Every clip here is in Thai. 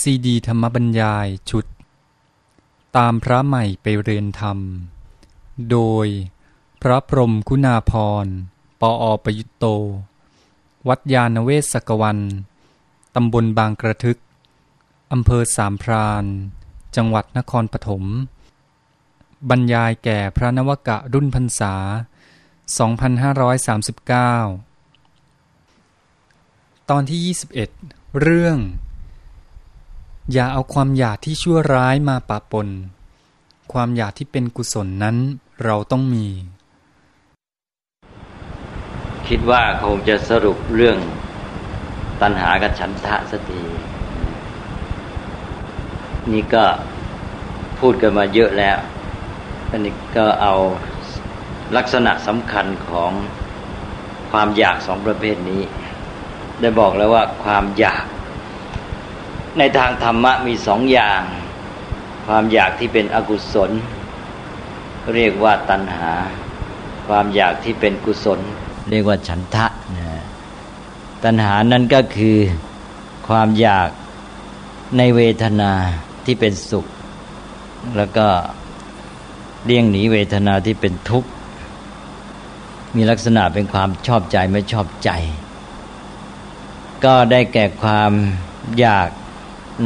ซีดีธรรมบรรยายชุดตามพระใหม่ไปเรียนธรรมโดยพระพรหมคุณาภรณ์ ปอ.ประยุตโตวัดญาณเวศกวันตำบลบางกระทึกอำเภอสามพรานจังหวัดนครปฐมบรรยายแก่พระนวกะรุ่นพรรษา2539ตอนที่21เรื่องอย่าเอาความอยากที่ชั่วร้ายมาปะปนความอยากที่เป็นกุศลนั้นเราต้องมีคิดว่าคงจะสรุปเรื่องตัณหากับฉันทะสักทีนี่ก็พูดกันมาเยอะแล้วอันนี้ก็เอาลักษณะสำคัญของความอยากสองประเภทนี้ได้บอกแล้วว่าความอยากในทางธรรมะมีสองอย่างความอยากที่เป็นอกุศลเรียกว่าตัณหาความอยากที่เป็นกุศลเรียกว่าฉันทะตัณหานั่นก็คือความอยากในเวทนาที่เป็นสุขแล้วก็เลี่ยงหนีเวทนาที่เป็นทุกข์มีลักษณะเป็นความชอบใจไม่ชอบใจก็ได้แก่ความอยาก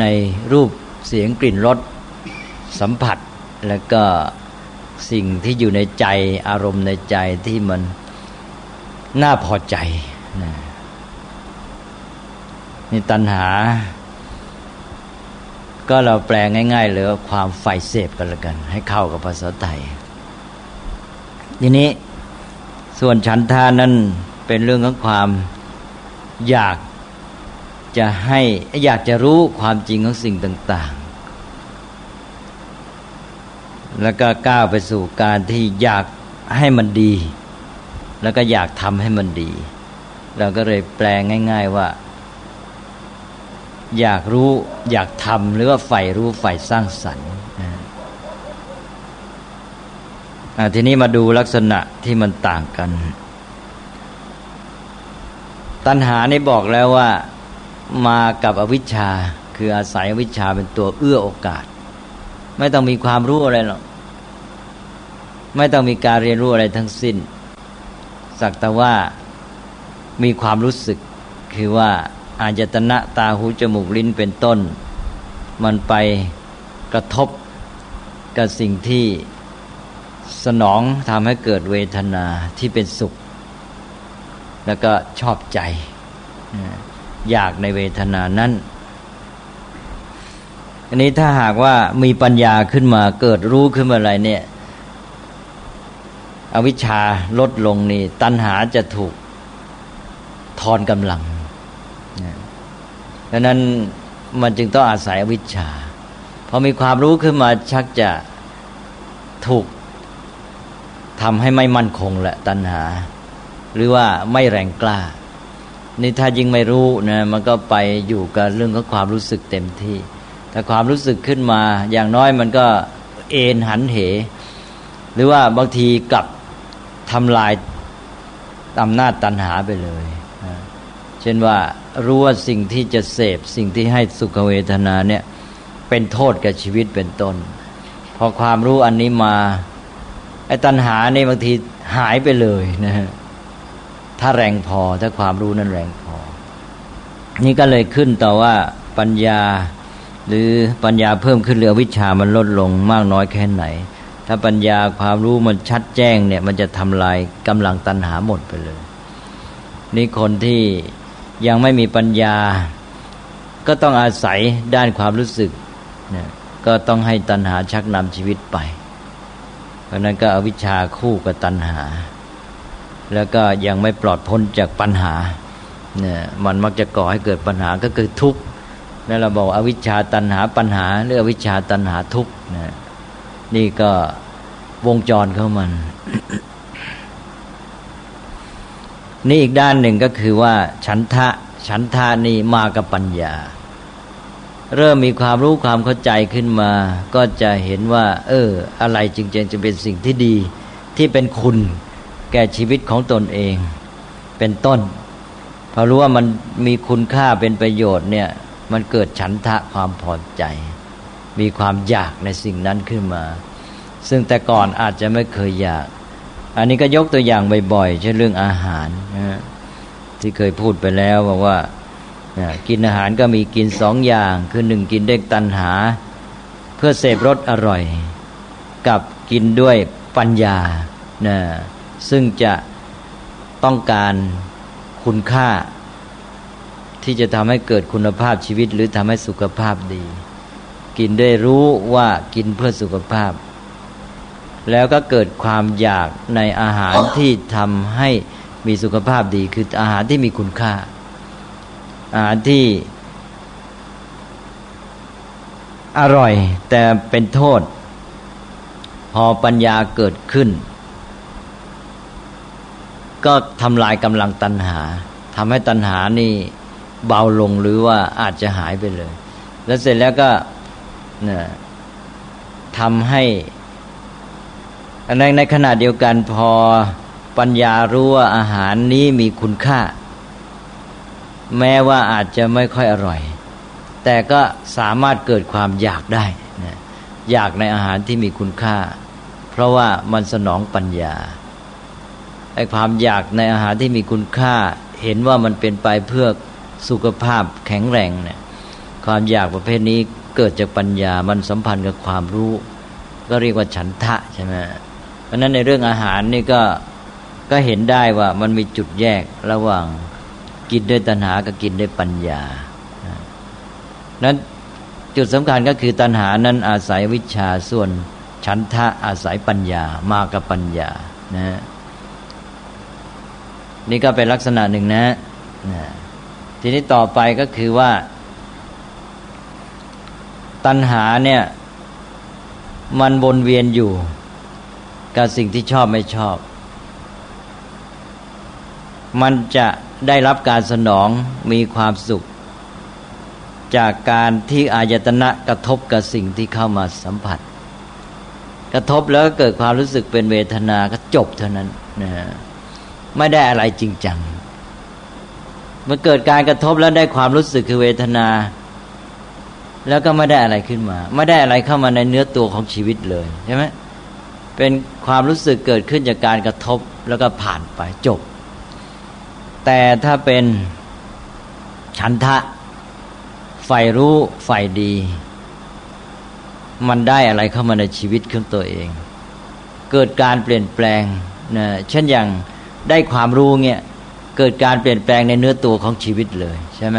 ในรูปเสียงกลิ่นรสสัมผัสแล้วก็สิ่งที่อยู่ในใจอารมณ์ในใจที่มันน่าพอใจนี่ตัณหาก็เราแปลง่ายๆเลยว่าความใฝ่เสพกันละกันให้เข้ากับภาษาไทยทีนี้ส่วนฉันทานั้นเป็นเรื่องของความอยากจะให้อยากจะรู้ความจริงของสิ่งต่างๆแล้วก็ก้าวไปสู่การที่อยากให้มันดีแล้วก็อยากทำให้มันดีเราก็เลยแปลง่ายๆว่าอยากรู้อยากทำหรือว่าใฝ่รู้ใฝ่สร้างสรรค์ทีนี้มาดูลักษณะที่มันต่างกันตัณหานี่บอกแล้วว่ามากับอวิชชาคืออาศัยอวิชชาเป็นตัวเอื้อโอกาสไม่ต้องมีความรู้อะไรหรอกไม่ต้องมีการเรียนรู้อะไรทั้งสิ้นสักแต่ว่ามีความรู้สึกคือว่าอายตนะตาหูจมูกลิ้นเป็นต้นมันไปกระทบกับสิ่งที่สนองทำให้เกิดเวทนาที่เป็นสุขแล้วก็ชอบใจอยากในเวทนานั้นอันนี้ถ้าหากว่ามีปัญญาขึ้นมาเกิดรู้ขึ้นมาอะไรเนี่ยอวิชชาลดลงนี่ตัณหาจะถูกทอนกำลังดังนั้นมันจึงต้องอาศัยอวิชชาพอมีความรู้ขึ้นมาชักจะถูกทำให้ไม่มั่นคงแหละตัณหาหรือว่าไม่แรงกล้านี่ถ้ายิ่งไม่รู้นะมันก็ไปอยู่กับเรื่องของความรู้สึกเต็มที่แต่ความรู้สึกขึ้นมาอย่างน้อยมันก็เอ็นหันเหหรือว่าบางทีกลับทำลายอำนาจตัณหาไปเลยเช่นว่ารู้ว่าสิ่งที่จะเสพสิ่งที่ให้สุขเวทนาเนี่ยเป็นโทษกับชีวิตเป็นต้นพอความรู้อันนี้มาไอ้ตัณหานี่บางทีหายไปเลยนะฮะถ้าแรงพอถ้าความรู้นั้นแรงพอนี่ก็เลยขึ้นต่อว่าปัญญาหรือปัญญาเพิ่มขึ้นหรือวิชามันลดลงมากน้อยแค่ไหนถ้าปัญญาความรู้มันชัดแจ้งเนี่ยมันจะทำลายกำลังตัณหาหมดไปเลยนี่คนที่ยังไม่มีปัญญาก็ต้องอาศัยด้านความรู้สึกนะก็ต้องให้ตัณหาชักนำชีวิตไปเพราะนั้นก็อวิชชาคู่กับตัณหาแล้วก็ยังไม่ปลอดพ้นจากปัญหาเนี่ยมันมักจะก่อให้เกิดปัญหาก็คือทุกข์นั่นเราบอกอวิชชาตัณหาปัญหาหรืออวิชชาตัณหาทุกข์นะนี่ก็วงจรของมัน นี่อีกด้านหนึ่งก็คือว่าฉันทะนี่มากับปัญญาเริ่มมีความรู้ความเข้าใจขึ้นมาก็จะเห็นว่าอะไรจริงๆจะเป็นสิ่งที่ดีที่เป็นคุณแก่ชีวิตของตนเองเป็นต้นพอรู้ว่ามันมีคุณค่าเป็นประโยชน์เนี่ย มันเกิดฉันทะความพอใจมีความอยากในสิ่งนั้นขึ้นมาซึ่งแต่ก่อนอาจจะไม่เคยอยากอันนี้ก็ยกตัวอย่างบ่อยๆเช่นเรื่องอาหารนะที่เคยพูดไปแล้วบอกว่ากินอาหารก็มีกินสองอย่างคือหนึ่งกินด้วยตัณหาเพื่อเสพรสอร่อยกับกินด้วยปัญญานะซึ่งจะต้องการคุณค่าที่จะทำให้เกิดคุณภาพชีวิตหรือทำให้สุขภาพดีกินได้รู้ว่ากินเพื่อสุขภาพแล้วก็เกิดความอยากในอาหารที่ทำให้มีสุขภาพดีคืออาหารที่มีคุณค่าอาหารที่อร่อยแต่เป็นโทษพอปัญญาเกิดขึ้นก็ทำลายกำลังตัณหาทำให้ตัณหานี่เบาลงหรือว่าอาจจะหายไปเลยแล้วเสร็จแล้วก็ทำให้ในขณะเดียวกันพอปัญญารู้ว่าอาหารนี้มีคุณค่าแม้ว่าอาจจะไม่ค่อยอร่อยแต่ก็สามารถเกิดความอยากได้อยากในอาหารที่มีคุณค่าเพราะว่ามันสนองปัญญาไอ้ความอยากในอาหารที่มีคุณค่าเห็นว่ามันเป็นไปเพื่อสุขภาพแข็งแรงเนี่ยความอยากประเภทนี้เกิดจากปัญญามันสัมพันธ์กับความรู้ก็เรียกว่าฉันทะใช่ไหมเพราะนั้นในเรื่องอาหารนี่ก็เห็นได้ว่ามันมีจุดแยกระหว่างกินด้วยตัณหากับกินด้วยปัญญานั้นจุดสำคัญก็คือตัณหานั้นอาศัยวิชชาส่วนฉันทะอาศัยปัญญามากับปัญญานะนี่ก็เป็นลักษณะหนึ่งนะทีนี้ต่อไปก็คือว่าตัณหาเนี่ยมันวนเวียนอยู่กับสิ่งที่ชอบไม่ชอบมันจะได้รับการสนองมีความสุขจากการที่อายตนะกระทบกับสิ่งที่เข้ามาสัมผัสกระทบแล้วก็เกิดความรู้สึกเป็นเวทนาก็จบเท่านั้นนะไม่ได้อะไรจริงจังมันเกิดการกระทบแล้วได้ความรู้สึกคือเวทนาแล้วก็ไม่ได้อะไรขึ้นมาไม่ได้อะไรเข้ามาในเนื้อตัวของชีวิตเลยใช่ไหมเป็นความรู้สึกเกิดขึ้นจากการกระทบแล้วก็ผ่านไปจบแต่ถ้าเป็นฉันทะใฝ่รู้ใฝ่ดีมันได้อะไรเข้ามาในชีวิตของตัวเองเกิดการเปลี่ยนแปลงนะเช่นอย่างได้ความรู้เงี้ยเกิดการเปลี่ยนแปลงในเนื้อตัวของชีวิตเลยใช่ไหม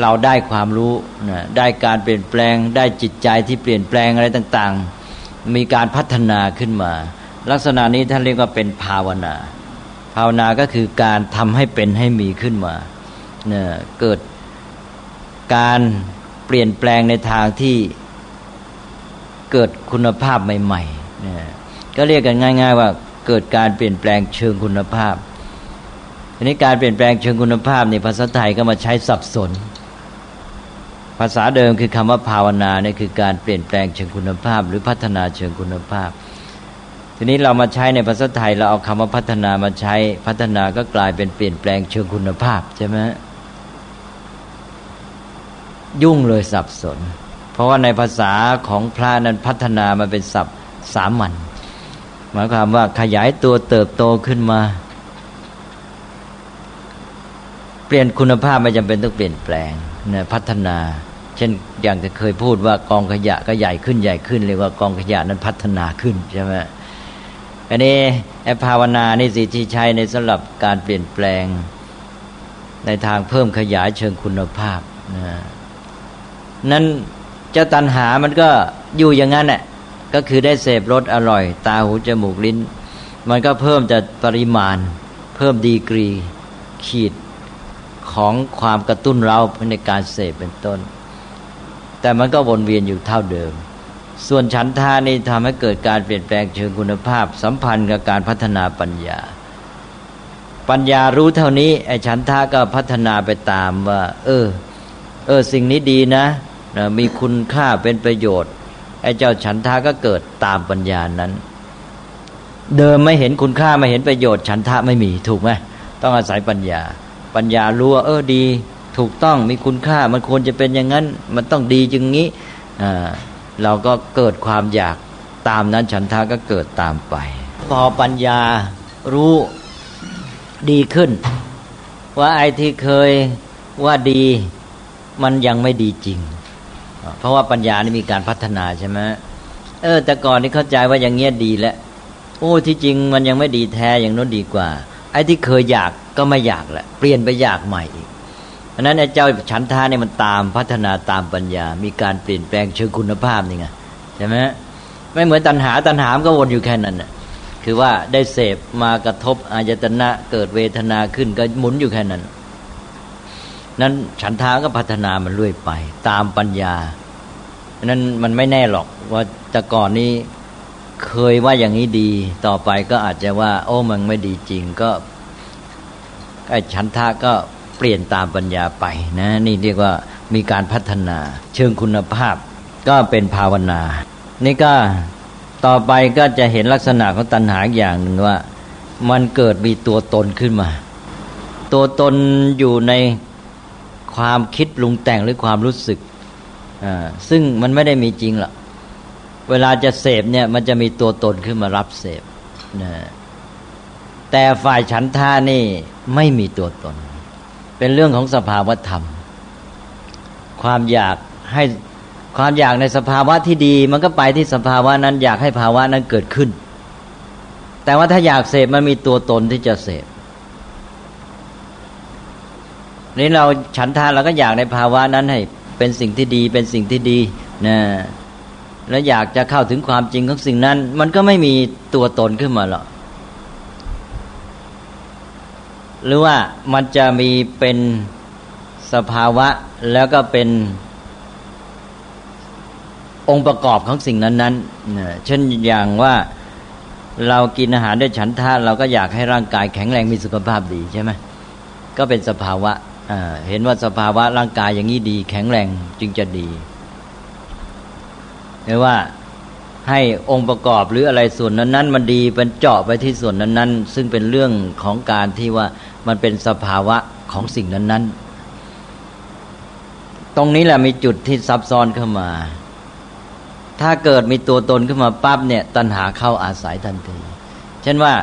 เราได้ความรู้นะได้การเปลี่ยนแปลงได้จิตใจที่เปลี่ยนแปลงอะไรต่างๆมีการพัฒนาขึ้นมาลักษณะนี้ท่านเรียกว่าเป็นภาวนาภาวนาก็คือการทำให้เป็นให้มีขึ้นมานะเกิดการเปลี่ยนแปลงในทางที่เกิดคุณภาพใหม่ๆนะก็เรียกกันง่ายๆว่าเกิดการเปลี่ยนแปลงเชิงคุณภาพทีนี้การเปลี่ยนแปลงเชิงคุณภาพในภาษาไทยก็มาใช้สับสนภาษาเดิมคือคำว่าภาวนาเนี่ยคือการเปลี่ยนแปลงเชิงคุณภาพหรือพัฒนาเชิงคุณภาพทีนี้เรามาใช้ในภาษาไทยเราเอาคำว่าพัฒนามาใช้พัฒนาก็กลายเป็นเปลี่ยนแปลงเชิงคุณภาพใช่ไหมยุ่งเลยสับสนเพราะว่าในภาษาของพระนั้นพัฒนามันเป็นศัพท์สามัญหมายความว่าขยายตัวเติบโตขึ้นมาเปลี่ยนคุณภาพไม่จำเป็นต้องเปลี่ยนแปลงนะพัฒนาเช่นอย่างที่เคยพูดว่ากองขยะก็ใหญ่ขึ้นใหญ่ขึ้นเรียกว่ากองขยะนั้นพัฒนาขึ้นใช่ไหมอันนี้ไอ้ภาวนานี่สิที่ใช้ในสำหรับการเปลี่ยนแปลงในทางเพิ่มขยายเชิงคุณภาพนะนั้นเจ้าตัณหามันก็อยู่อย่างนั้นแหละก็คือได้เสพรสอร่อยตาหูจมูกลิ้นมันก็เพิ่มจากปริมาณเพิ่มดีกรีขีดของความกระตุ้นเราในการเสพเป็นต้นแต่มันก็วนเวียนอยู่เท่าเดิมส่วนฉันทานี่ทำให้เกิดการเปลี่ยนแปลงเชิงคุณภาพสัมพันธ์กับการพัฒนาปัญญาปัญญารู้เท่านี้ไอ้ฉันทาก็พัฒนาไปตามว่าสิ่งนี้ดีนะมีคุณค่าเป็นประโยชน์ไอ้เจ้าฉันทาก็เกิดตามปัญญานั้นเดิมไม่เห็นคุณค่าไม่เห็นประโยชน์ฉันทาไม่มีถูกไหมต้องอาศัยปัญญารู้ว่าดี ถูกต้องมีคุณค่ามันควรจะเป็นอย่างนั้นมันต้องดีจึงนี้เราก็เกิดความอยากตามนั้นฉันทะก็เกิดตามไปพอปัญญารู้ดีขึ้นว่าไอ้ที่เคยว่าดีมันยังไม่ดีจริงเพราะว่าปัญญานี่มีการพัฒนาใช่ไหมแต่ก่อนนี่เข้าใจว่าอย่างเงี้ยดีแล้วโอ้ที่จริงมันยังไม่ดีแท้อย่างนั้นดีกว่าไอ้ที่เคยอยากก็ไม่อยากแล้วเปลี่ยนไปอยากใหม่อีกเพราะนั้นไอ้เจ้าฉันทะเนี่ยมันตามพัฒนาตามปัญญามีการเปลี่ยนแปลงเชิงคุณภาพนี่ไงใช่ไหมไม่เหมือนตัณหาตัณหามันก็วนอยู่แค่นั้นน่ะคือว่าได้เสพมากระทบอายตนะเกิดเวทนาขึ้นก็หมุนอยู่แค่นั้นนั้นฉันทะก็พัฒนามันเรื่อยไปตามปัญญานั้นมันไม่แน่หรอกว่าแต่ก่อนนี้เคยว่าอย่างนี้ดีต่อไปก็อาจจะว่าโอ้มันไม่ดีจริงก็ไอ้ฉันทะก็เปลี่ยนตามปัญญาไปนะนี่เรียกว่ามีการพัฒนาเชิงคุณภาพก็เป็นภาวนานี่ก็ต่อไปก็จะเห็นลักษณะของตัณหาอย่างหนึ่งว่ามันเกิดมีตัวตนขึ้นมาตัวตนอยู่ในความคิดปรุงแต่งหรือความรู้สึกซึ่งมันไม่ได้มีจริงหรอกเวลาจะเสพเนี่ยมันจะมีตัวตนขึ้นมารับเสพแต่ฝ่ายฉันทะนี่ไม่มีตัวตนเป็นเรื่องของสภาวธรรมความอยากในสภาวะที่ดีมันก็ไปที่สภาวะนั้นอยากให้ภาวะนั้นเกิดขึ้นแต่ว่าถ้าอยากเสพมันมีตัวตนที่จะเสพนี่เราฉันทะเราก็อยากในภาวะนั้นให้เป็นสิ่งที่ดีเป็นสิ่งที่ดีนะแล้วอยากจะเข้าถึงความจริงของสิ่งนั้นมันก็ไม่มีตัวตนขึ้นมาหรอกหรือว่ามันจะมีเป็นสภาวะแล้วก็เป็นองค์ประกอบของสิ่งนั้นๆเช่นอย่างว่าเรากินอาหารด้วยฉันทะเราก็อยากให้ร่างกายแข็งแรงมีสุขภาพดีใช่ไหมก็เป็นสภาวะเห็นว่าสภาวะร่างกายอย่างนี้ดีแข็งแรงจึงจะดีหรือว่าให้องค์ประกอบหรืออะไรส่วนนั้นๆมันดีเป็นเจาะไปที่ส่วนนั้นๆซึ่งเป็นเรื่องของการที่ว่ามันเป็นสภาวะของสิ่งนั้นๆตรงนี้แหละมีจุดที่ซับซ้อนเข้ามาถ้าเกิดมีตัวตนขึ้นมาปั๊บเนี่ยตัณหาเข้าอาศัยทันทีเช่นว่า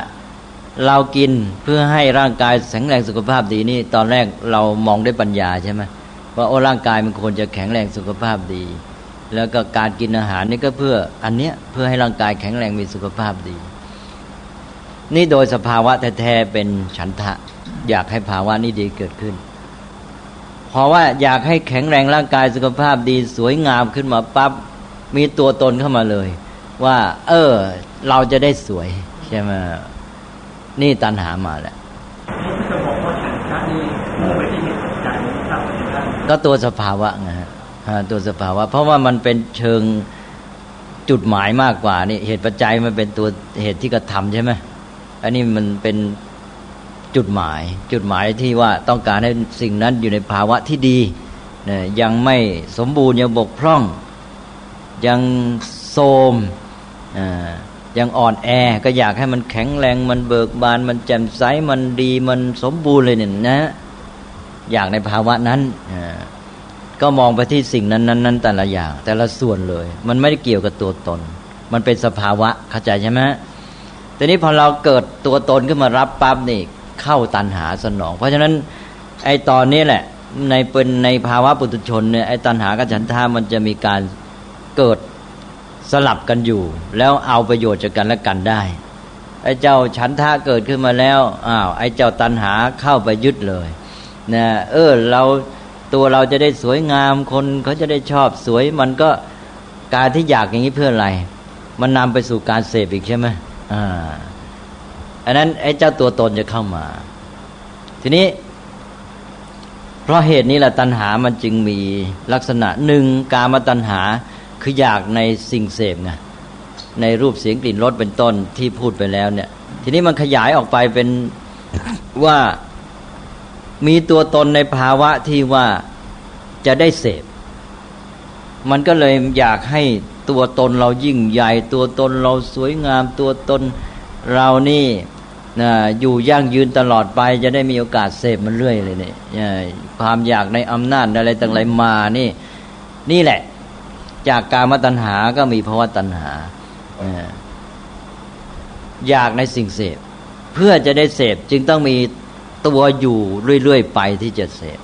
เรากินเพื่อให้ร่างกายแข็งแรงสุขภาพดีนี่ตอนแรกเรามองด้วยปัญญาใช่ไหมว่าโอ้ร่างกายมันควรจะแข็งแรงสุขภาพดีแล้วก็การกินอาหารนี่ก็เพื่ออันเนี้ยเพื่อให้ร่างกายแข็งแรงมีสุขภาพดีนี่โดยสภาวะแท้ๆเป็นฉันทะอยากให้ภาวะนี้ดีเกิดขึ้นเพราะว่าอยากให้แข็งแรงร่างกายสุขภาพดีสวยงามขึ้นมาปั๊บมีตัวตนเข้ามาเลยว่าเราจะได้สวยใช่ไหมนี่ตัณหามาแล้วจะบอกว่าฉันทะนี่มุ่งไปที่เหตุปัจจัยครับก็ตัวสภาวะไงฮะตัวสภาวะเพราะว่ามันเป็นเชิงจุดหมายมากกว่านี่เหตุปัจจัยมันเป็นตัวเหตุที่กระทำใช่ไหมอันนี้มันเป็นจุดหมายที่ว่าต้องการให้สิ่งนั้นอยู่ในภาวะที่ดีนะยังไม่สมบูรณ์ยังบกพร่องยังโทรมยังอ่อนแอก็อยากให้มันแข็งแรงมันเบิกบานมันแจ่มใสมันดีมันสมบูรณ์เลยเนี่ยนะอยากในภาวะนั้นก็มองไปที่สิ่งนั้นแต่ละอย่างแต่ละส่วนเลยมันไม่ได้เกี่ยวกับตัวตนมันเป็นสภาวะเข้าใจใช่ไหมแต่นี้พอเราเกิดตัวตนขึ้นมารับปั๊บนี่เข้าตัณหาสนองเพราะฉะนั้นไอ้ตอนนี้แหละในภาวะปุถุชนเนี่ยไอ้ตัณหากับฉันทะมันจะมีการเกิดสลับกันอยู่แล้วเอาประโยชน์จากกันและกันได้ไอ้เจ้าฉันทะเกิดขึ้นมาแล้วอ้าวไอ้เจ้าตัณหาเข้าไปยึดเลยนะเราตัวเราจะได้สวยงามคนเขาจะได้ชอบสวยมันก็การที่อยากอย่างนี้เพื่ออะไรมันนำไปสู่การเสพอีกใช่ไหมอันนั้นไอ้เจ้าตัวตนจะเข้ามาทีนี้เพราะเหตุนี้แหละตัณหามันจึงมีลักษณะหนึ่งกามตัณหาคืออยากในสิ่งเสพไงในรูปเสียงกลิ่นรสเป็นต้นที่พูดไปแล้วเนี่ยทีนี้มันขยายออกไปเป็นว่ามีตัวตนในภาวะที่ว่าจะได้เสพมันก็เลยอยากให้ตัวตนเรายิ่งใหญ่ตัวตนเราสวยงามตัวตนเรานี่ อยู่ยั่งยืนตลอดไปจะได้มีโอกาสเสพมันเรื่อยเลยเนี่ยความอยากในอำนาจอะไรต่างๆมานี่แหละจากกามตัณหาก็มีภวตัณหาอยากในสิ่งเสพเพื่อจะได้เสพจึงต้องมีตัวอยู่เรื่อยๆไปที่จะเสพ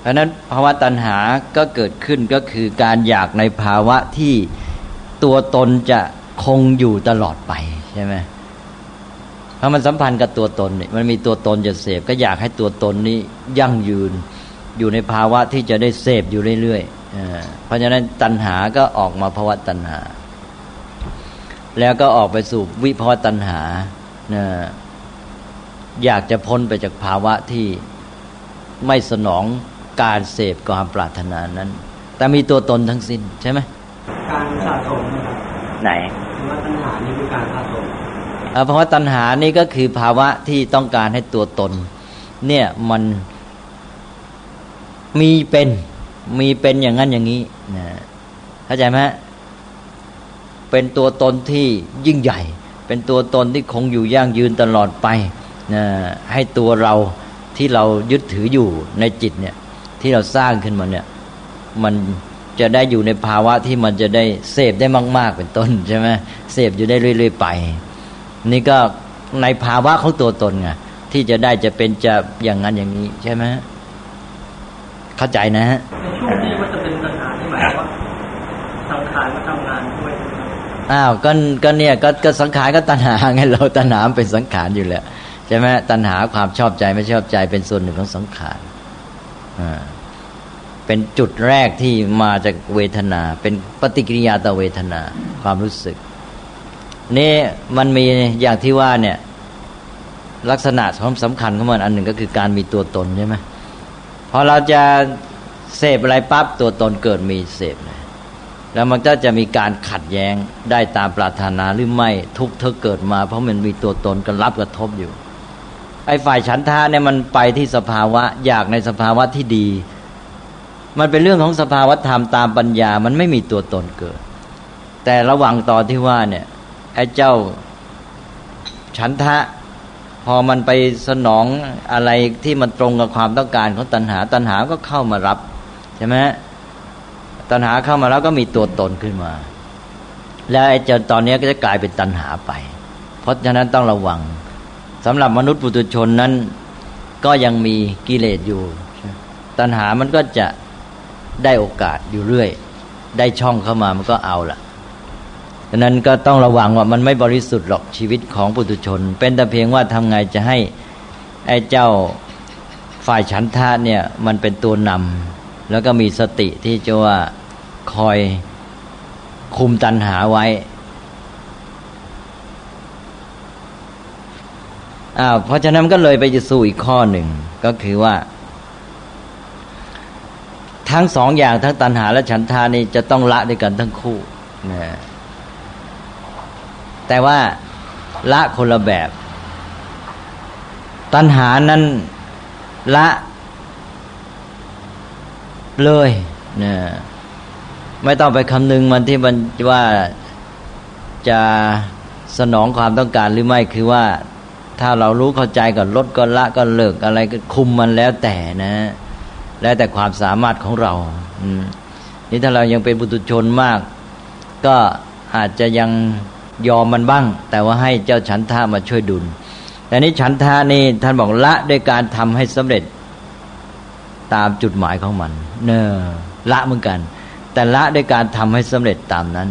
เพราะนั้นภาวะตัณหาก็เกิดขึ้นก็คือการอยากในภาวะที่ตัวตนจะคงอยู่ตลอดไปใช่ไหมเพราะมันสัมพันธ์กับตัวตนนี่มันมีตัวตนจะเสพก็อยากให้ตัวตนนี้ยั่งยืนอยู่ในภาวะที่จะได้เสพอยู่เรื่อยๆเพราะฉะนั้นตัณหาก็ออกมาภาวะตัณหาแล้วก็ออกไปสู่วิภวตัณหาอยากจะพ้นไปจากภาวะที่ไม่สนองการเสพความปรารถนานั้นแต่มีตัวตนทั้งสิ้นใช่ไหมการสะสมไหนภาวะตัณหานี่คือการสะสมภาวะตัณหานี่ก็คือภาวะที่ต้องการให้ตัวตนเนี่ยมันมีเป็นอย่างนั้นอย่างนี้นะเข้าใจไหมเป็นตัวตนที่ยิ่งใหญ่เป็นตัวตนที่คงอยู่ยั่งยืนตลอดไปนะให้ตัวเราที่เรายึดถืออยู่ในจิตเนี่ยที่เราสร้างขึ้นมาเนี่ยมันจะได้อยู่ในภาวะที่มันจะได้เสพได้มากๆเป็นต้นใช่ไหมเสพอยู่ได้เรื่อยๆไปนี่ก็ในภาวะของตัวตนไงที่จะได้จะเป็นจะอย่างนั้นอย่างนี้ใช่ไหมเข้าใจนะฮะช่วงนี้มันจะเป็นปัญหาที่หมายว่าสังขารมาทำงานด้วยอ้าวก็เนี่ยก็สังขารก็ตัณหาไงเราตัณหาเป็นสังขารอยู่แล้วใช่ไหมตัณหาความชอบใจไม่ชอบใจเป็นส่วนหนึ่งของสังขารเป็นจุดแรกที่มาจากเวทนาเป็นปฏิกิริยาต่อเวทนาความรู้สึกนี่มันมีอย่างที่ว่าเนี่ยลักษณะสำคัญของมันอันหนึ่งก็คือการมีตัวตนใช่ไหมพอเราจะเสพอะไรปั๊บตัวตนเกิดมีเสพเลยแล้วมันก็จะมีการขัดแย้งได้ตามปรารถนาหรือไม่ทุกข์เธอเกิดมาเพราะมันมีตัวตนกันรับกระทบอยู่ไอ้ฝ่ายฉันทะเนี่ยมันไปที่สภาวะอยากในสภาวะที่ดีมันเป็นเรื่องของสภาวะธรรมตามปัญญามันไม่มีตัวตนเกิดแต่ระหว่างตอนที่ว่าเนี่ยไอ้เจ้าฉันทะพอมันไปสนองอะไรที่มันตรงกับความต้องการของตัณหาตัณหาก็เข้ามารับใช่ไหมตัณหาเข้ามาแล้วก็มีตัวตนขึ้นมาแล้วไอ้เจ้าตอนนี้ก็จะกลายเป็นตัณหาไปเพราะฉะนั้นต้องระวังสำหรับมนุษย์ปุถุชนนั้นก็ยังมีกิเลสอยู่ตัณหามันก็จะได้โอกาสอยู่เรื่อยได้ช่องเข้ามามันก็เอาล่ะฉะนั้นก็ต้องระวังว่ามันไม่บริสุทธิ์หรอกชีวิตของปุถุชนเป็นแต่เพียงว่าทำไงจะให้ไอ้เจ้าฝ่ายฉันทะเนี่ยมันเป็นตัวนำแล้วก็มีสติที่จะว่าคอยคุมตัณหาไว้เพราะฉะนั้นก็เลยไปสู่อีกข้อหนึ่งก็คือว่าทั้งสองอย่างทั้งตัณหาและฉันทานี่จะต้องละด้วยกันทั้งคู่นะแต่ว่าละคนละแบบตัณหานั้นละเลยนะไม่ต้องไปคำนึงมันที่มันว่าจะสนองความต้องการหรือไม่คือว่าถ้าเรารู้เข้าใจก็ลดก็ละก็เลิกอะไรก็คุมมันแล้วแต่นะแล้วแต่ความสามารถของเรานี่ถ้าเรายังเป็นปุถุชนมากก็อาจจะยังยอมมันบ้างแต่ว่าให้เจ้าฉันทะมาช่วยดุลแต่นี้ฉันทะนี่ท่านบอกละด้วยการทำให้สำเร็จตามจุดหมายของมันเนอละเหมือนกันแต่ละด้วยการทำให้สำเร็จตามนั้น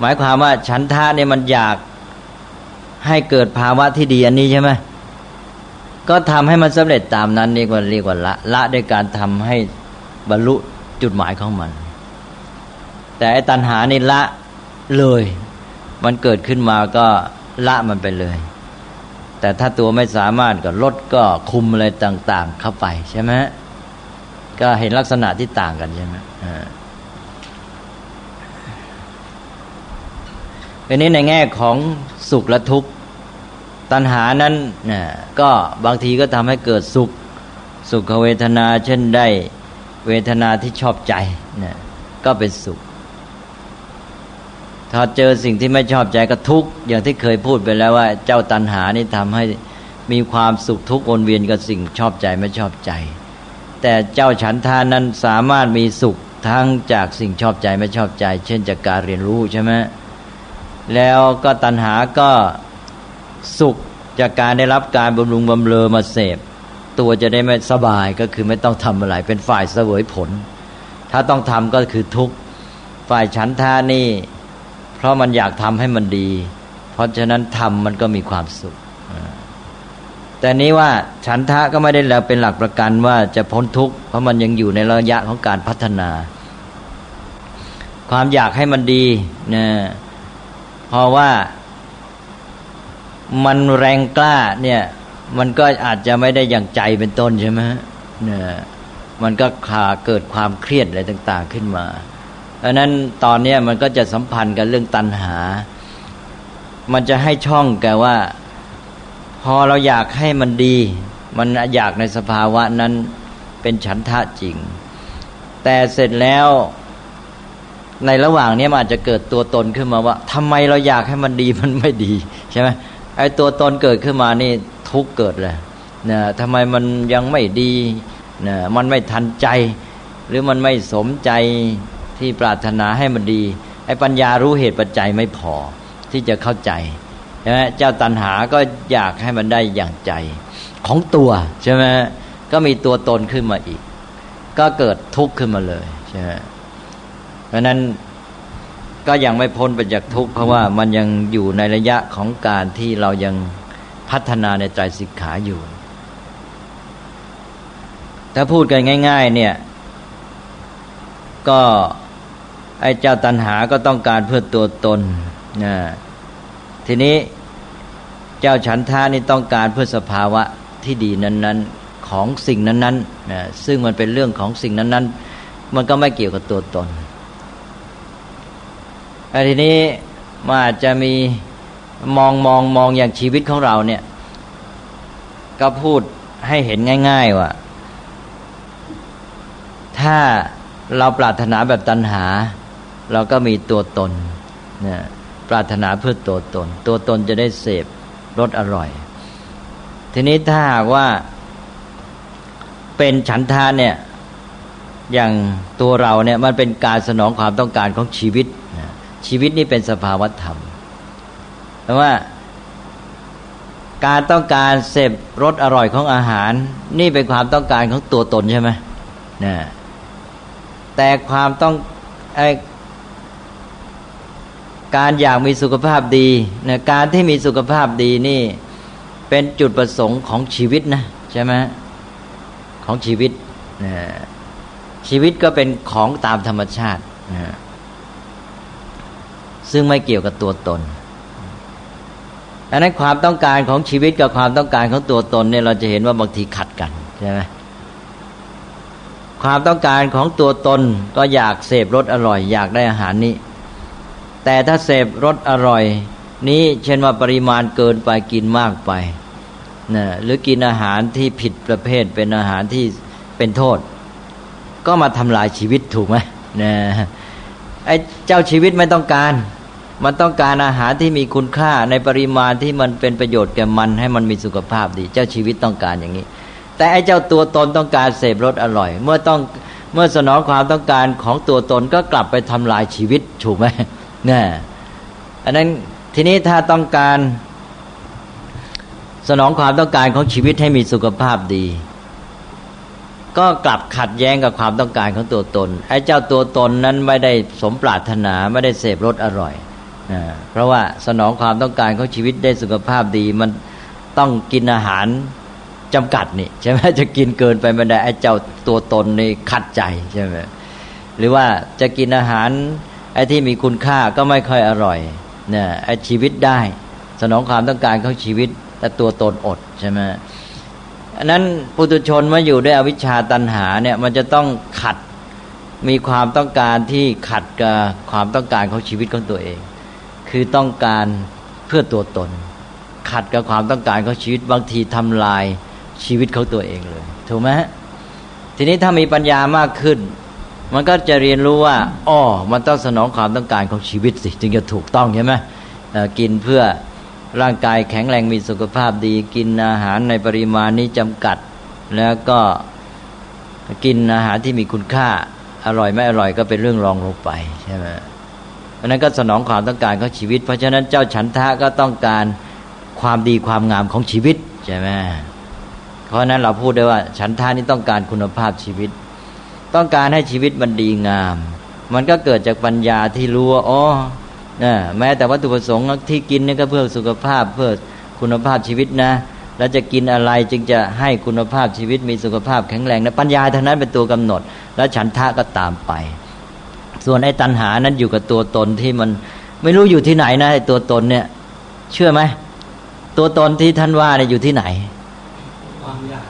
หมายความว่าฉันทะนี่มันอยากให้เกิดภาวะที่ดีอันนี้ใช่ไหมก็ทำให้มันสำเร็จตามนั้นเรียกว่าละด้วยการทำให้บรรลุจุดหมายของมันแต่ไอ้ตัณหานี่ละเลยมันเกิดขึ้นมาก็ละมันไปเลยแต่ถ้าตัวไม่สามารถก็ลดก็คุมอะไรต่างๆเข้าไปใช่ไหมก็เห็นลักษณะที่ต่างกันใช่ไหมอันนี้ในแง่ของสุขและทุกข์ตัณหานั้นก็บางทีก็ทำให้เกิดสุขเวทนาเช่นได้เวทนาที่ชอบใจก็เป็นสุข ถ้าเจอสิ่งที่ไม่ชอบใจก็ทุกข์อย่างที่เคยพูดไปแล้วว่าเจ้าตัณหานี่ทำให้มีความสุขทุกข์วนเวียนกับสิ่งชอบใจไม่ชอบใจแต่เจ้าฉันทานั้นสามารถมีสุขทั้งจากสิ่งชอบใจไม่ชอบใจเช่นจากการเรียนรู้ใช่ไหมแล้วก็ตัณหาก็สุขจากการได้รับการบำรุงบำเรอมาเสพตัวจะได้ไม่สบายก็คือไม่ต้องทำอะไรเป็นฝ่ายเสวยผลถ้าต้องทำก็คือทุกข์ฝ่ายฉันทานี่เพราะมันอยากทำให้มันดีเพราะฉะนั้นทำมันก็มีความสุขแต่นี้ว่าฉันทะก็ไม่ได้แล้วเป็นหลักประกันว่าจะพ้นทุกข์เพราะมันยังอยู่ในระยะของการพัฒนาความอยากให้มันดีนะเพราะว่ามันแรงกล้าเนี่ยมันก็อาจจะไม่ได้อย่างใจเป็นต้นใช่ไหมนะมันก็ขาเกิดความเครียดอะไรต่างๆขึ้นมาเพราะนั้นตอนนี้มันก็จะสัมพันธ์กับเรื่องตัณหามันจะให้ช่องแกว่าพอเราอยากให้มันดีมันอยากในสภาวะนั้นเป็นฉันทะจริงแต่เสร็จแล้วในระหว่างนี้มันอาจจะเกิดตัวตนขึ้นมาว่าทำไมเราอยากให้มันดีมันไม่ดีใช่ไหมไอ้ตัวตนเกิดขึ้นมานี่ทุกข์เกิดเลยนะทำไมมันยังไม่ดีนะมันไม่ทันใจหรือมันไม่สมใจที่ปรารถนาให้มันดีไอ้ปัญญารู้เหตุปัจจัยไม่พอที่จะเข้าใจใช่ไหมเจ้าตัณหาก็อยากให้มันได้อย่างใจของตัวใช่ไหมก็มีตัวตนขึ้นมาอีกก็เกิดทุกข์ขึ้นมาเลยใช่ไหมเพราะนั้นก็ยังไม่พ้นไปจากทุกข์เพราะว่ามันยังอยู่ในระยะของการที่เรายังพัฒนาในไตรสิกขาอยู่ถ้าพูดกันง่ายๆเนี่ยก็ไอ้เจ้าตัณหาก็ต้องการเพื่อตัวตนนะทีนี้เจ้าฉันทานี่ต้องการเพื่อสภาวะที่ดีนั้นๆของสิ่งนั้นๆนะซึ่งมันเป็นเรื่องของสิ่งนั้นๆมันก็ไม่เกี่ยวกับตัวตนทีนี้มันอาจจะมีมองอย่างชีวิตของเราเนี่ยก็พูดให้เห็นง่ายๆว่าถ้าเราปรารถนาแบบตัณหาเราก็มีตัวตนนะปรารถนาเพื่อตัวตนตัวตนจะได้เสพรสอร่อยทีนี้ถ้าหากว่าเป็นฉันทะเนี่ยอย่างตัวเราเนี่ยมันเป็นการสนองความต้องการของชีวิตนะชีวิตนี่เป็นสภาวธรรมเพราะว่าการต้องการเสพรสอร่อยของอาหารนี่เป็นความต้องการของตัวตนใช่ไหมนะแต่ความต้องการอยากมีสุขภาพดีนะการที่มีสุขภาพดีนี่เป็นจุดประสงค์ของชีวิตนะใช่ไหมของชีวิตนะชีวิตก็เป็นของตามธรรมชาตินะซึ่งไม่เกี่ยวกับตัวตนดังนั้นความต้องการของชีวิตกับความต้องการของตัวตนเนี่ยเราจะเห็นว่าบางทีขัดกันใช่ไหมความต้องการของตัวตนก็อยากเสพรสอร่อยอยากได้อาหารนี้แต่ถ้าเสพรสอร่อยนี้เช่นว่าปริมาณเกินไปกินมากไปนะหรือกินอาหารที่ผิดประเภทเป็นอาหารที่เป็นโทษก็มาทำลายชีวิตถูกไหมนะไอ้เจ้าชีวิตไม่ต้องการมันต้องการอาหารที่มีคุณค่าในปริมาณที่มันเป็นประโยชน์แก่มันให้มันมีสุขภาพดีเจ้าชีวิตต้องการอย่างนี้แต่ไอ้เจ้าตัวตนต้องการเสพรสอร่อยเมื่อสนองความต้องการของตัวตนก็กลับไปทำลายชีวิตถูกไหมนะอันนั้นทีนี้ถ้าต้องการสนองความต้องการของชีวิตให้มีสุขภาพดีก็กลับขัดแย้งกับความต้องการของตัวตนไอ้เจ้าตัวตนนั้นไม่ได้สมปรารถนาไม่ได้เสพรสอร่อยเพราะว่าสนองความต้องการของชีวิตได้สุขภาพดีมันต้องกินอาหารจำกัดนี่ใช่ไหมจะกินเกินไปไม่ได้ไอ้เจ้าตัวตนนี่ขัดใจใช่ไหมหรือว่าจะกินอาหารไอ้ที่มีคุณค่าก็ไม่ค่อยอร่อยเนี่ยไอ้ชีวิตได้สนองความต้องการของชีวิตแต่ตัวตนอดใช่ไหมอันนั้นปุถุชนมาอยู่ด้วยอวิชชาตัณหาเนี่ยมันจะต้องขัดมีความต้องการที่ขัดกับความต้องการของชีวิตของตัวเองคือต้องการเพื่อตัวตนขัดกับความต้องการของชีวิตบางทีทำลายชีวิตของตัวเองเลยถูกไหมทีนี้ถ้ามีปัญญามากขึ้น มันก็จะเรียนรู้ว่าอ๋อมันต้องสนองความต้องการของชีวิตสิจึงจะถูกต้องใช่ไหมกินเพื่อร่างกายแข็งแรงมีสุขภาพดีกินอาหารในปริมาณนี้จำกัดแล้วก็กินอาหารที่มีคุณค่าอร่อยไม่อร่อยก็เป็นเรื่องรองลงไปใช่ไหมเพราะนั้นก็สนองความต้องการของชีวิตเพราะฉะนั้นเจ้าฉันทะก็ต้องการความดีความงามของชีวิตใช่ไหมเพราะนั้นเราพูดได้ว่าฉันทะนี่ต้องการคุณภาพชีวิตต้องการให้ชีวิตมันดีงามมันก็เกิดจากปัญญาที่รู้ว่าอ๋อแม้แต่วัตถุประสงค์ที่กินนี่ก็เพื่อสุขภาพเพื่อคุณภาพชีวิตนะแล้วจะกินอะไรจึงจะให้คุณภาพชีวิตมีสุขภาพแข็งแรงนะปัญญาเท่านั้นเป็นตัวกำหนดแล้วฉันทะก็ตามไปส่วนไอ้ตัณหานั้นอยู่กับตัวตนที่มันไม่รู้อยู่ที่ไหนนะไอ้ตัวตนเนี่ยเชื่อไหมตัวตนที่ท่านว่าเนี่ยอยู่ที่ไหนความอยา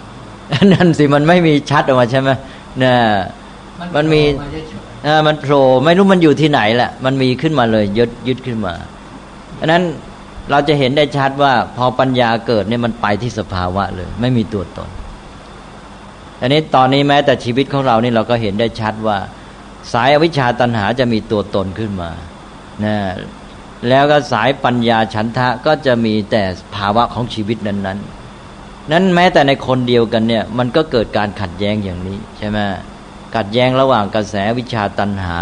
กนั่นสิมันไม่มีชัดออกมาใช่ไหมเนี่ยมันมีมันโผล่ไม่รู้มันอยู่ที่ไหนแหละมันมีขึ้นมาเลยยึดขึ้นมาอันนั้นเราจะเห็นได้ชัดว่าพอปัญญาเกิดเนี่ยมันไปที่สภาวะเลยไม่มีตัวตนอันนี้ตอนนี้แม้แต่ชีวิตของเรานี่เราก็เห็นได้ชัดว่าสายอวิชชาตัณหาจะมีตัวตนขึ้นมานะแล้วก็สายปัญญาฉันทะก็จะมีแต่ภาวะของชีวิตนั้นๆนั้นแม้แต่ในคนเดียวกันเนี่ยมันก็เกิดการขัดแย้งอย่างนี้ใช่ไหมขัดแย้งระหว่างกระแสวิชาตัณหา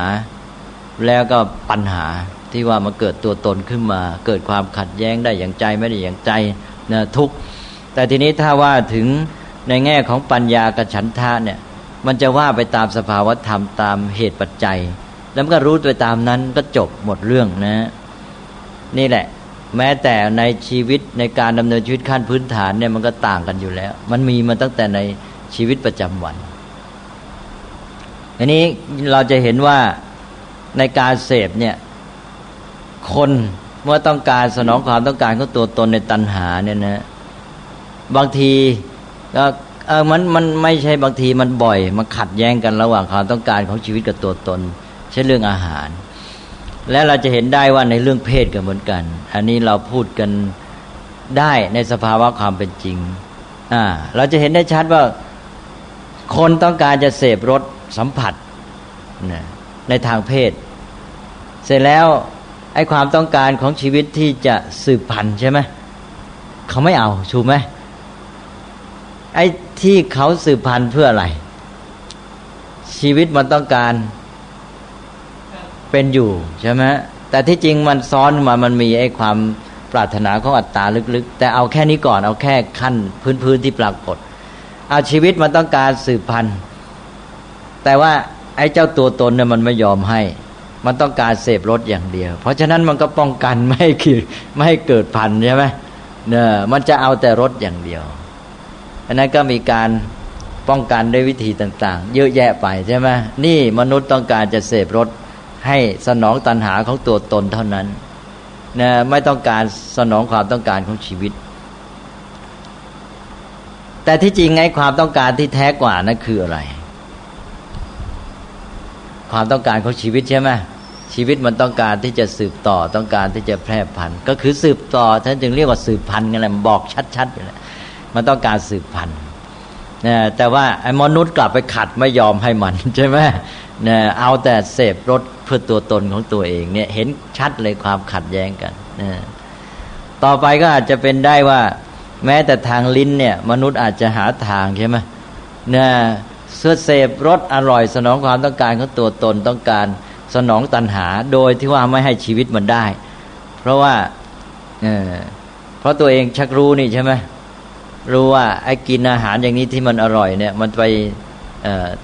แล้วก็ปัญหาที่ว่ามันเกิดตัวตนขึ้นมาเกิดความขัดแย้งได้อย่างใจไม่ได้อย่างใจนะทุกแต่ทีนี้ถ้าว่าถึงในแง่ของปัญญากับฉันทะเนี่ยมันจะว่าไปตามสภาวธรรมตามเหตุปัจจัยแล้วก็รู้ไปตามนั้นก็จบหมดเรื่องนะนี่แหละแม้แต่ในชีวิตในการดำเนินชีวิตขั้นพื้นฐานเนี่ยมันก็ต่างกันอยู่แล้วมันมีมาตั้งแต่ในชีวิตประจำวันอันนี้เราจะเห็นว่าในการเสพเนี่ยคนเมื่อต้องการสนองความต้องการของตัวตนในตัณหาเนี่ยนะบางทีก็มันไม่ใช่บางทีมันบ่อยมันขัดแย้งกันระหว่างความต้องการของชีวิตกับตัวตนเช่นเรื่องอาหารและเราจะเห็นได้ว่าในเรื่องเพศก็เหมือนกันอันนี้เราพูดกันได้ในสภาวะความเป็นจริงเราจะเห็นได้ชัดว่าคนต้องการจะเสพรสสัมผัสนะในทางเพศเสร็จแล้วไอ้ความต้องการของชีวิตที่จะสืบพันธุ์ใช่ไหมเขาไม่เอาถูกไหมไอ้ที่เขาสืบพันธุ์เพื่ออะไรชีวิตมันต้องการเป็นอยู่ใช่ไหมแต่ที่จริงมันซ้อนมามันมีไอ้ความปรารถนาของอัตตาลึกๆแต่เอาแค่นี้ก่อนเอาแค่ขั้นพื้นที่ปรากฏเอาชีวิตมันต้องการสืบพันธุ์แต่ว่าไอ้เจ้าตัวตนเนี่ยมันไม่ยอมให้มันต้องการเสพรสอย่างเดียวเพราะฉะนั้นมันก็ป้องกันไม่ให้เกิดพันธุ์ใช่ไหมเนี่ยมันจะเอาแต่รสอย่างเดียวอันนั้นก็มีการป้องกันด้วยวิธีต่างๆเยอะแยะไปใช่ไหมนี่มนุษย์ต้องการจะเสพรสให้สนองตัณหาของตัวตนเท่านั้นเนี่ยไม่ต้องการสนองความต้องการของชีวิตแต่ที่จริงไอ้ความต้องการที่แท้กว่านั่นคืออะไรความต้องการของชีวิตใช่ไหมชีวิตมันต้องการที่จะสืบต่อต้องการที่จะแพร่พันธุ์ก็คือสืบต่อท่านจึงเรียกว่าสืบพันธุ์กันแหละบอกชัดๆอยู่แล้วมันต้องการสืบพันธุ์นะแต่ว่าไอ้มนุษย์กลับไปขัดไม่ยอมให้มันใช่ไหมนะเอาแต่เสพรสเพื่อตัวตนของตัวเองเนี่ยเห็นชัดเลยความขัดแย้งกันนะต่อไปก็อาจจะเป็นได้ว่าแม้แต่ทางลิ้นเนี่ยมนุษย์อาจจะหาทางใช่ไหมนะเพื่อเสพรสอร่อยสนองความต้องการของตัวตนต้องการสนองตัณหาโดยที่ว่าไม่ให้ชีวิตมันได้เพราะว่าเพราะตัวเองชักรู้นี่ใช่ไหมรู้ว่าไอ้กินอาหารอย่างนี้ที่มันอร่อยเนี่ยมันไป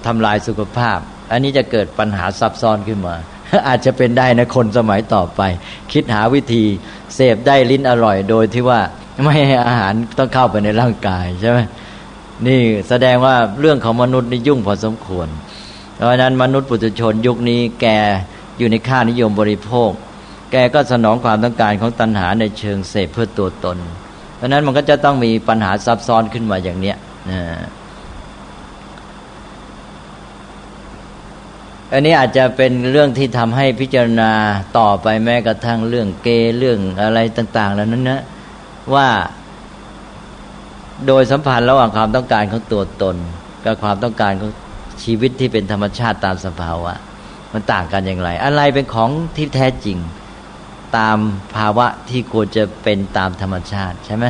ทำลายสุขภาพอันนี้จะเกิดปัญหาซับซ้อนขึ้นมา อาจจะเป็นได้นะคนสมัยต่อไปคิดหาวิธีเสพได้ลิ้นอร่อยโดยที่ว่าไม่ให้อาหารต้องเข้าไปในร่างกายใช่ไหมนี่แสดงว่าเรื่องของมนุษย์นี่ยุ่งพอสมควรเพราะฉะนั้นมนุษย์ปุถุชนยุคนี้แกอยู่ในค่านิยมบริโภคแกก็สนองความต้องการของตัณหาในเชิงเสพเพื่อตัวตนเพราะนั้นมันก็จะต้องมีปัญหาซับซ้อนขึ้นมาอย่างเนี้ยอันนี้อาจจะเป็นเรื่องที่ทำให้พิจารณาต่อไปแม้กระทั่งเรื่องเกย์เรื่องอะไรต่างๆแล้วนั้นนะว่าโดยสัมพันธ์ระหว่างความต้องการของตัวตนกับความต้องการของ ชีวิตที่เป็นธรรมชาติตามสภาวะมันต่างกันอย่างไรอะไรเป็นของที่แท้จริงตามภาวะที่ควรจะเป็นตามธรรมชาติใช่ไหม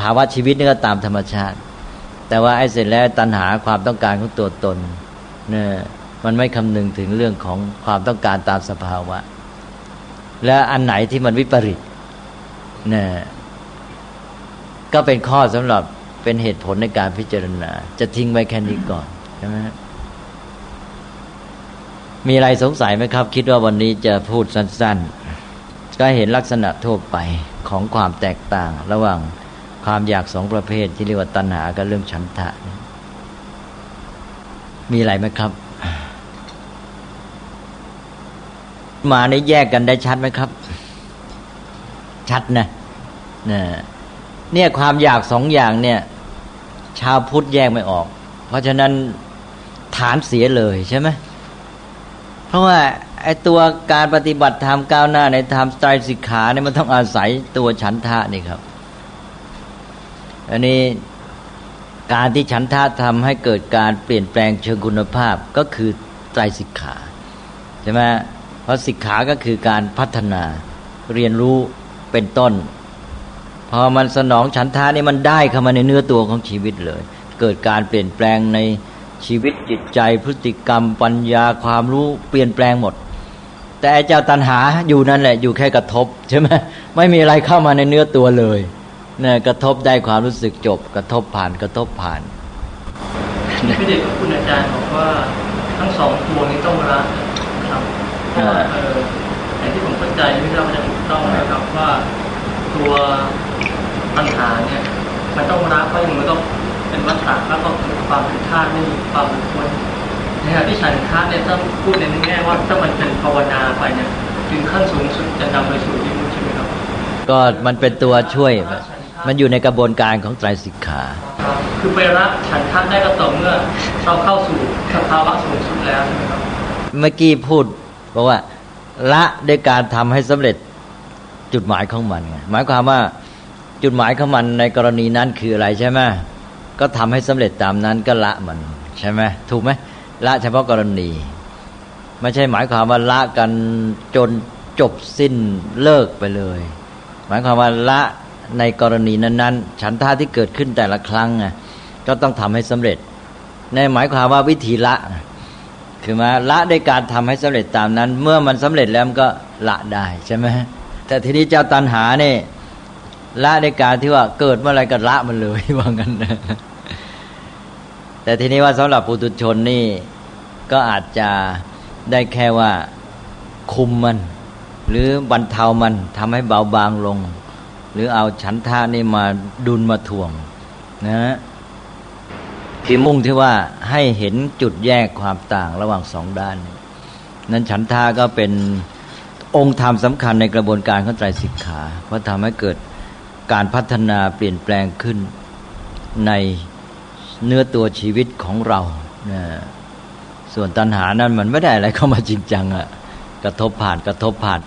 ภาวะชีวิตนี่ก็ตามธรรมชาติแต่ว่าไอ้เสร็จแล้วตัณหาความต้องการของตัวตนเนี่ยมันไม่คำนึงถึงเรื่องของความต้องการตามสภาวะและอันไหนที่มันวิปริตเนี่ยก็เป็นข้อสำหรับเป็นเหตุผลในการพิจารณาจะทิ้งไว้แค่นี้ก่อนใช่ไหมมีอะไรสงสัยไหมครับคิดว่าวันนี้จะพูดสั้นๆก็เห็นลักษณะทั่วไปของความแตกต่างระหว่างความอยากสองประเภทที่เรียกว่าตัณหากับเรื่องฉันทะมีอะไรไหมครับมาในแยกกันได้ชัดไหมครับชัดนะเนี่ยความอยากสองอย่างเนี่ยชาวพุทธแยกไม่ออกเพราะฉะนั้นฐานเสียเลยใช่ไหมเพราะว่าไอ้ตัวการปฏิบัติธรรมก้าวหน้าในธรรมไตรสิกขาเนี่ยมันต้องอาศัยตัวฉันทะนี่ครับอันนี้การที่ฉันทะทำให้เกิดการเปลี่ยนแปลงเชิงคุณภาพก็คือไตรสิกขาใช่ไหมเพราะสิกขาก็คือการพัฒนาเรียนรู้เป็นต้นพอมันสนองฉันทะนี่มันได้เข้ามาในเนื้อตัวของชีวิตเลยเกิดการเปลี่ยนแปลงในชีวิตจิตใจพฤติกรรมปัญญาความรู้เปลี่ยนแปลงหมดแต่เจ้าตัณหาอยู่นั่นแหละอยู่แค่กระทบใช่ไหมไม่มีอะไรเข้ามาในเนื้อตัวเลยเนี่ยกระทบได้ความรู้สึกจบกระทบผ่านกระทบผ่านพี่เดชคุณอาจารย์บอกว่าทั้งสองตัวนี้ต้องละครับเพราะอย่างที่ผมเข้าใจที่เราจะถูกต้องนะครับว่าตัวตัณหาเนี่ยมันต้องละเพราะมันต้องเป็นวัฏฏะแล้วก็คือความเป็นธาตุไม่มีความเป็นคนในขณะที่ฉันทะเนี่ยต้องพูดในแง่ว่าถ้ามันเป็นภาวนาไปเนี่ยถึงขั้นสูงสุดจะนำไปสู่วิมุตติใช่ไหมครับก็มันเป็นตัวช่วยมันอยู่ในกระบวนการของไตรสิกขาคือไปละฉันทะได้ก็ต่อเมื่อเราเข้าสู่สภาวะสูงสุดแล้วใช่ไหมครับเมื่อกี้พูดบอกว่าละด้วยการทำให้สำเร็จจุดหมายของมันหมายความว่าจุดหมายของมันในกรณีนั้นคืออะไรใช่ไหมก็ทำให้สำเร็จตามนั้นก็ละมันใช่ไหมถูกไหมละเฉพาะกรณีไม่ใช่หมายความว่าละกันจนจบสิ้นเลิกไปเลยหมายความว่าละในกรณีนั้นๆฉันทะที่เกิดขึ้นแต่ละครั้งก็ต้องทำให้สำเร็จในหมายความว่าวิธีละคือมาละด้วยการทำให้สำเร็จตามนั้นเมื่อมันสำเร็จแล้วมันก็ละได้ใช่ไหมแต่ทีนี้เจ้าตัณหาเนี่ยละในการที่ว่าเกิดเมื่อไรก็ละมันเลยว่างั้นนะแต่ทีนี้ว่าสำหรับปุถุชนนี่ก็อาจจะได้แค่ว่าคุมมันหรือบรรเทามันทำให้เบาบางลงหรือเอาฉันทะนี่มาดุลมาถ่วงนะที่มุ่งที่ว่าให้เห็นจุดแยกความต่างระหว่างสองด้านนั้นฉันทะก็เป็นองค์ธรรมสำคัญในกระบวนการของไตรสิกขาเพราะทำให้เกิดการพัฒนาเปลี่ยนแปลงขึ้นในเนื้อตัวชีวิตของเราส่วนตัณหานั้นมันไม่ได้อะไรเข้ามาจริงจังกระทบผ่าน